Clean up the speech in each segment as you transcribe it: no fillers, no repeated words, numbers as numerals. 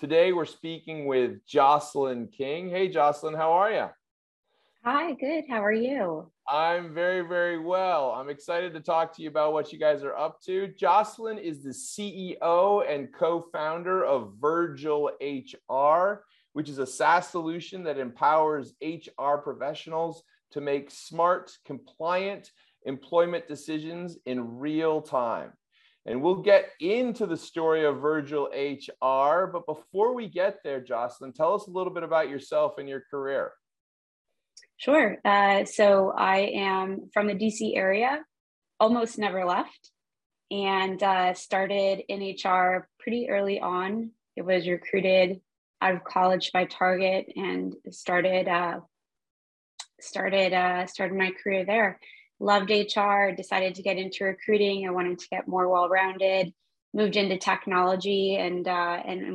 Today, we're speaking with Jocelyn King. Hey, Jocelyn, how are you? Hi, good. How are you? I'm very, very well. I'm excited to talk to you about what you guys are up to. Jocelyn is the CEO and co-founder of Virgil HR, which is a SaaS solution that empowers HR professionals to make smart, compliant employment decisions in real time. And we'll get into the story of Virgil HR, but before we get there, Jocelyn, tell us a little bit about yourself and your career. Sure. So I am from the DC area, almost never left, and started in HR pretty early on. It was recruited out of college by Target and started my career there. Loved HR, decided to get into recruiting. I wanted to get more well-rounded, moved into technology and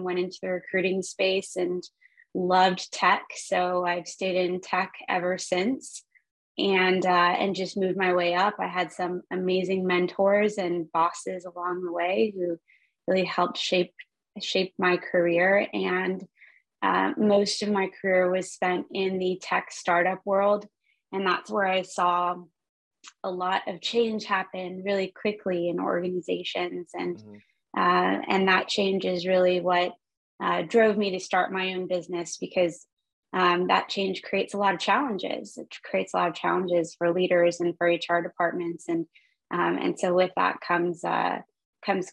went into the recruiting space and loved tech. So I've stayed in tech ever since and just moved my way up. I had some amazing mentors and bosses along the way who really helped shape my career. And most of my career was spent in the tech startup world. And that's where I saw a lot of change happen really quickly in organizations, and that change is really what drove me to start my own business, because that change creates a lot of challenges. It creates a lot of challenges for leaders and for HR departments, and so with that comes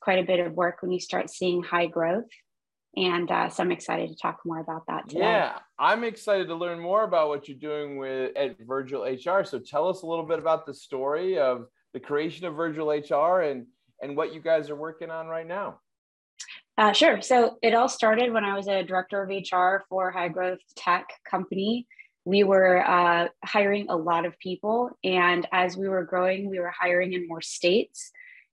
quite a bit of work when you start seeing high growth. And so I'm excited to talk more about that today. Yeah, I'm excited to learn more about what you're doing at Virgil HR. So tell us a little bit about the story of the creation of Virgil HR and what you guys are working on right now. Sure. So it all started when I was a director of HR for a high growth tech company. We were hiring a lot of people. And as we were growing, we were hiring in more states.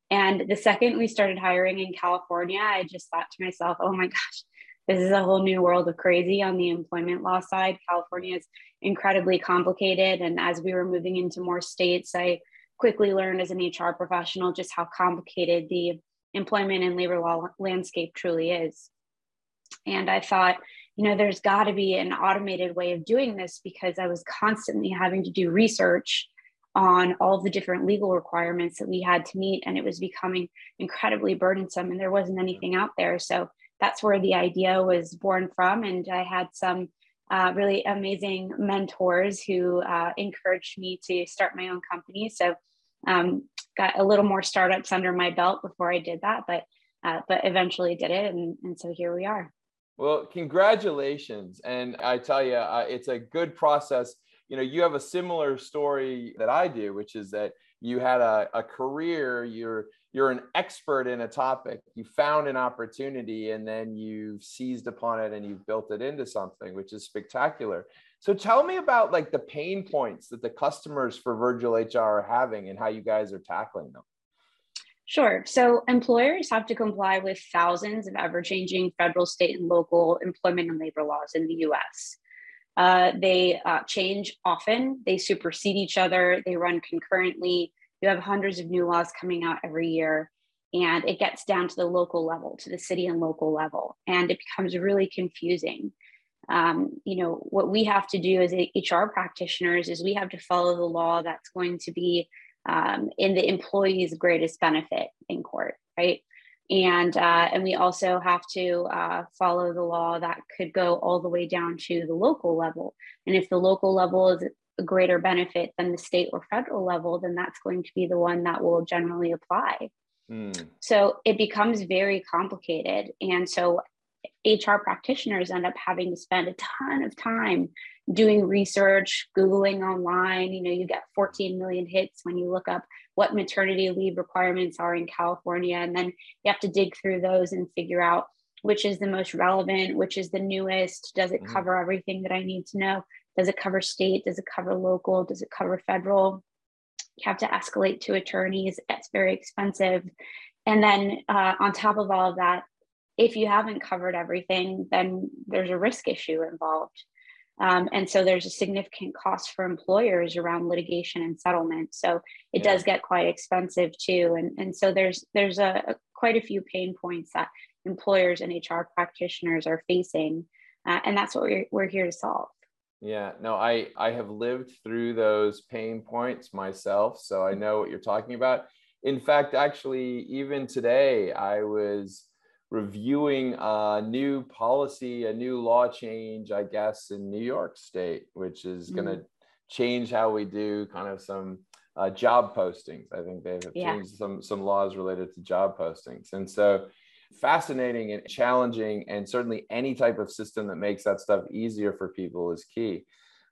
And the second we started hiring in California, I just thought to myself, oh my gosh, this is a whole new world of crazy on the employment law side. California is incredibly complicated. And as we were moving into more states, I quickly learned as an HR professional just how complicated the employment and labor law landscape truly is. And I thought, there's got to be an automated way of doing this, because I was constantly having to do research on all the different legal requirements that we had to meet, and it was becoming incredibly burdensome, and there wasn't anything out there. So that's where the idea was born from, and I had some really amazing mentors who encouraged me to start my own company. So got a little more startups under my belt before I did that, but eventually did it, and so here we are. Well, congratulations, and I tell you, it's a good process. You have a similar story that I do, which is that you had a career, you're an expert in a topic, you found an opportunity, and then you've seized upon it and you've built it into something, which is spectacular. So tell me about the pain points that the customers for Virgil HR are having and how you guys are tackling them. Sure. So employers have to comply with thousands of ever-changing federal, state, and local employment and labor laws in the U.S. They change often, they supersede each other, they run concurrently. You have hundreds of new laws coming out every year, and it gets down to the local level, to the city and local level, and it becomes really confusing. What we have to do as HR practitioners is we have to follow the law that's going to be in the employee's greatest benefit in court, right? And we also have to follow the law that could go all the way down to the local level. And if the local level is a greater benefit than the state or federal level, then that's going to be the one that will generally apply. So it becomes very complicated. And so HR practitioners end up having to spend a ton of time doing research, Googling online. You get 14 million hits when you look up what maternity leave requirements are in California. And then you have to dig through those and figure out which is the most relevant, which is the newest, does it cover everything that I need to know? Does it cover state? Does it cover local? Does it cover federal? You have to escalate to attorneys. That's very expensive. And then on top of all of that, if you haven't covered everything, then there's a risk issue involved. And so there's a significant cost for employers around litigation and settlement. So it does get quite expensive too. And so there's a quite a few pain points that employers and HR practitioners are facing. And that's what we're here to solve. Yeah, no, I have lived through those pain points myself. So I know what you're talking about. In fact, actually, even today, I was reviewing a new policy, a new law change, I guess, in New York State, which is going to change how we do kind of some job postings. I think they have changed some laws related to job postings. And so fascinating and challenging, and certainly any type of system that makes that stuff easier for people is key.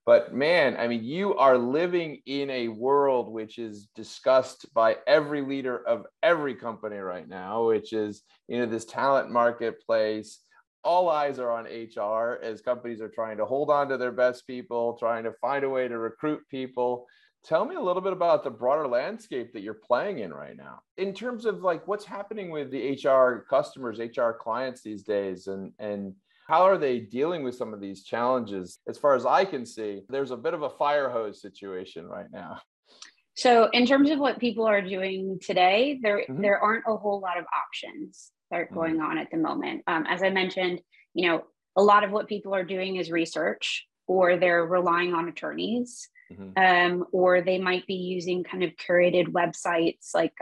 But man, I mean, you are living in a world which is discussed by every leader of every company right now, which is, you know, this talent marketplace. All eyes are on HR as companies are trying to hold on to their best people, trying to find a way to recruit people. Tell me a little bit about the broader landscape that you're playing in right now, in terms of like what's happening with the HR customers, HR clients these days, and how are they dealing with some of these challenges? As far as I can see, there's a bit of a fire hose situation right now. So in terms of what people are doing today, there aren't a whole lot of options that are going on at the moment. As I mentioned, you know, a lot of what people are doing is research, or they're relying on attorneys. Or they might be using kind of curated websites, like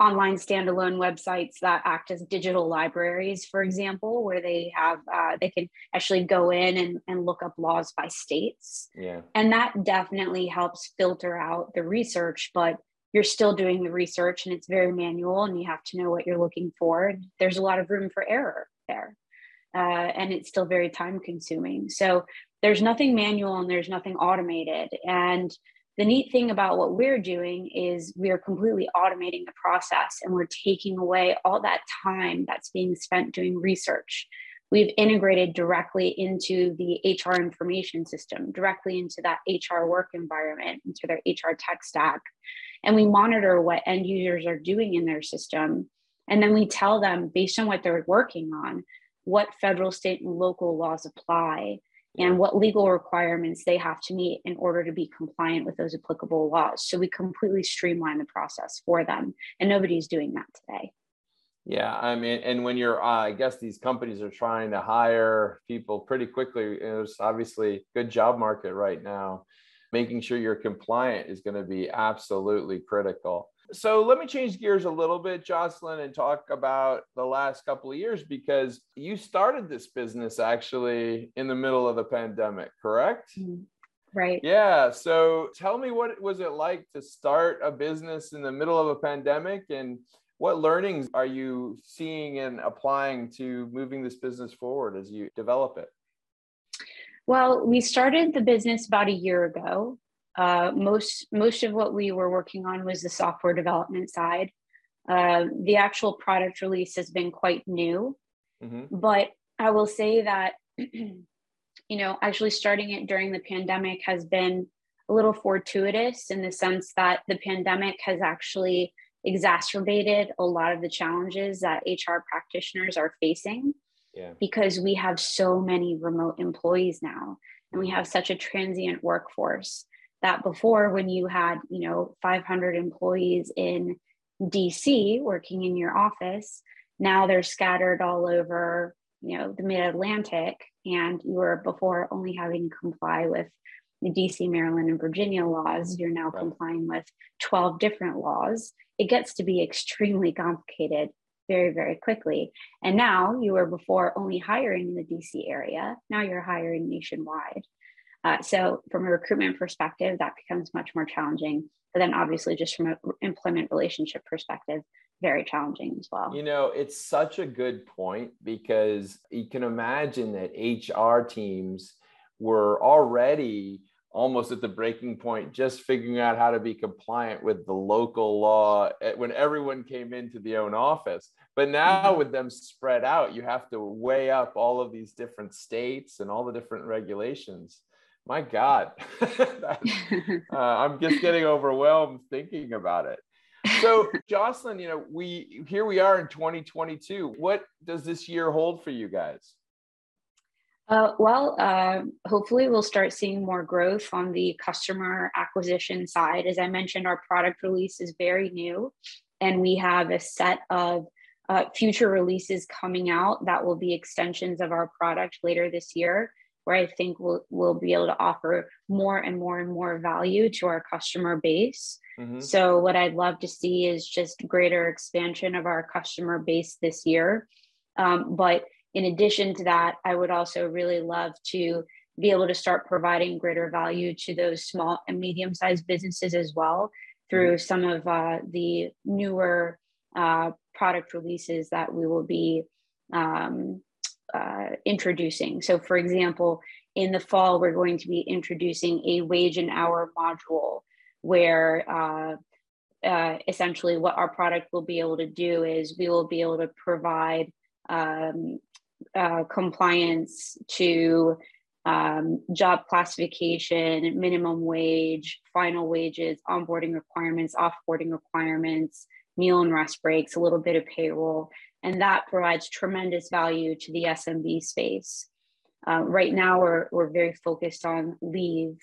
online standalone websites that act as digital libraries, for example, where they have they can actually go in and look up laws by states. Yeah. And that definitely helps filter out the research, but you're still doing the research and it's very manual and you have to know what you're looking for. There's a lot of room for error there. And it's still very time consuming. So there's nothing manual and there's nothing automated. And the neat thing about what we're doing is we're completely automating the process, and we're taking away all that time that's being spent doing research. We've integrated directly into the HR information system, directly into that HR work environment, into their HR tech stack. And we monitor what end users are doing in their system. And then we tell them, based on what they're working on, what federal, state, and local laws apply, and what legal requirements they have to meet in order to be compliant with those applicable laws. So we completely streamline the process for them, and nobody's doing that today. Yeah, I mean, and when you're, I guess these companies are trying to hire people pretty quickly. There's obviously a good job market right now. Making sure you're compliant is going to be absolutely critical. So let me change gears a little bit, Jocelyn, and talk about the last couple of years, because you started this business actually in the middle of the pandemic, correct? Right. Yeah. So tell me, what was it like to start a business in the middle of a pandemic, and what learnings are you seeing and applying to moving this business forward as you develop it? Well, we started the business about a year ago. Most of what we were working on was the software development side. The actual product release has been quite new, but I will say that, you know, actually starting it during the pandemic has been a little fortuitous, in the sense that the pandemic has actually exacerbated a lot of the challenges that HR practitioners are facing, because we have so many remote employees now, and we have such a transient workforce. That before, when you had, you know, 500 employees in DC working in your office, now they're scattered all over, you know, the mid-Atlantic, and you were before only having to comply with the DC, Maryland, and Virginia laws. You're now complying with 12 different laws. It gets to be extremely complicated very, very quickly. And now, you were before only hiring in the DC area. Now you're hiring nationwide. So from a recruitment perspective, that becomes much more challenging. But then obviously just from an employment relationship perspective, very challenging as well. You know, it's such a good point, because you can imagine that HR teams were already almost at the breaking point, just figuring out how to be compliant with the local law when everyone came into the own office. But now with them spread out, you have to weigh up all of these different states and all the different regulations. My God, I'm just getting overwhelmed thinking about it. So Jocelyn, you know, here we are in 2022. What does this year hold for you guys? Hopefully we'll start seeing more growth on the customer acquisition side. As I mentioned, our product release is very new, and we have a set of future releases coming out that will be extensions of our product later this year, where I think we'll be able to offer more and more and more value to our customer base. Mm-hmm. So what I'd love to see is just greater expansion of our customer base this year. But in addition to that, I would also really love to be able to start providing greater value to those small and medium-sized businesses as well through mm-hmm. some of the newer product releases that we will be introducing. So for example, in the fall, we're going to be introducing a wage and hour module where essentially what our product will be able to do is we will be able to provide compliance to job classification, minimum wage, final wages, onboarding requirements, offboarding requirements, meal and rest breaks, a little bit of payroll. And that provides tremendous value to the SMB space. Right now, we're very focused on leave,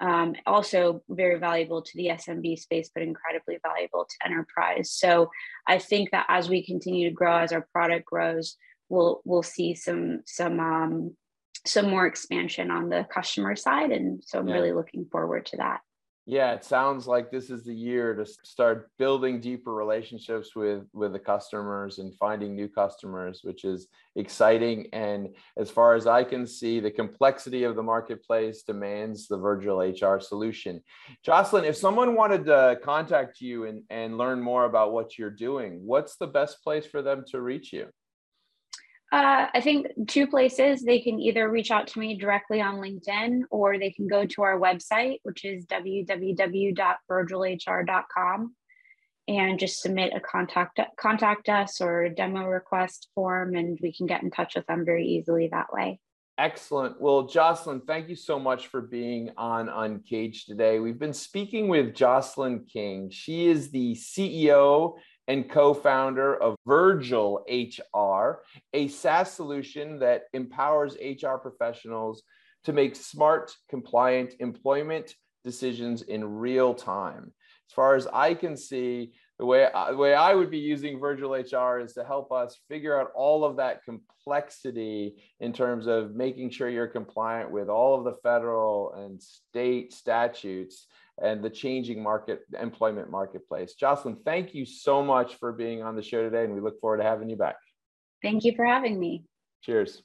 also very valuable to the SMB space, but incredibly valuable to enterprise. So I think that as we continue to grow, as our product grows, we'll see some more expansion on the customer side. And so I'm really looking forward to that. Yeah, it sounds like this is the year to start building deeper relationships with the customers and finding new customers, which is exciting. And as far as I can see, the complexity of the marketplace demands the Virgil HR solution. Jocelyn, if someone wanted to contact you and learn more about what you're doing, what's the best place for them to reach you? I think two places. They can either reach out to me directly on LinkedIn, or they can go to our website, which is www.virgilhr.com, and just submit a contact us or demo request form, and we can get in touch with them very easily that way. Excellent. Well, Jocelyn, thank you so much for being on Uncaged today. We've been speaking with Jocelyn King. She is the CEO and co-founder of Virgil HR, a SaaS solution that empowers HR professionals to make smart, compliant employment decisions in real time. As far as I can see, the way I would be using Virgil HR is to help us figure out all of that complexity in terms of making sure you're compliant with all of the federal and state statutes and the changing employment marketplace. Jocelyn, thank you so much for being on the show today, and we look forward to having you back. Thank you for having me. Cheers.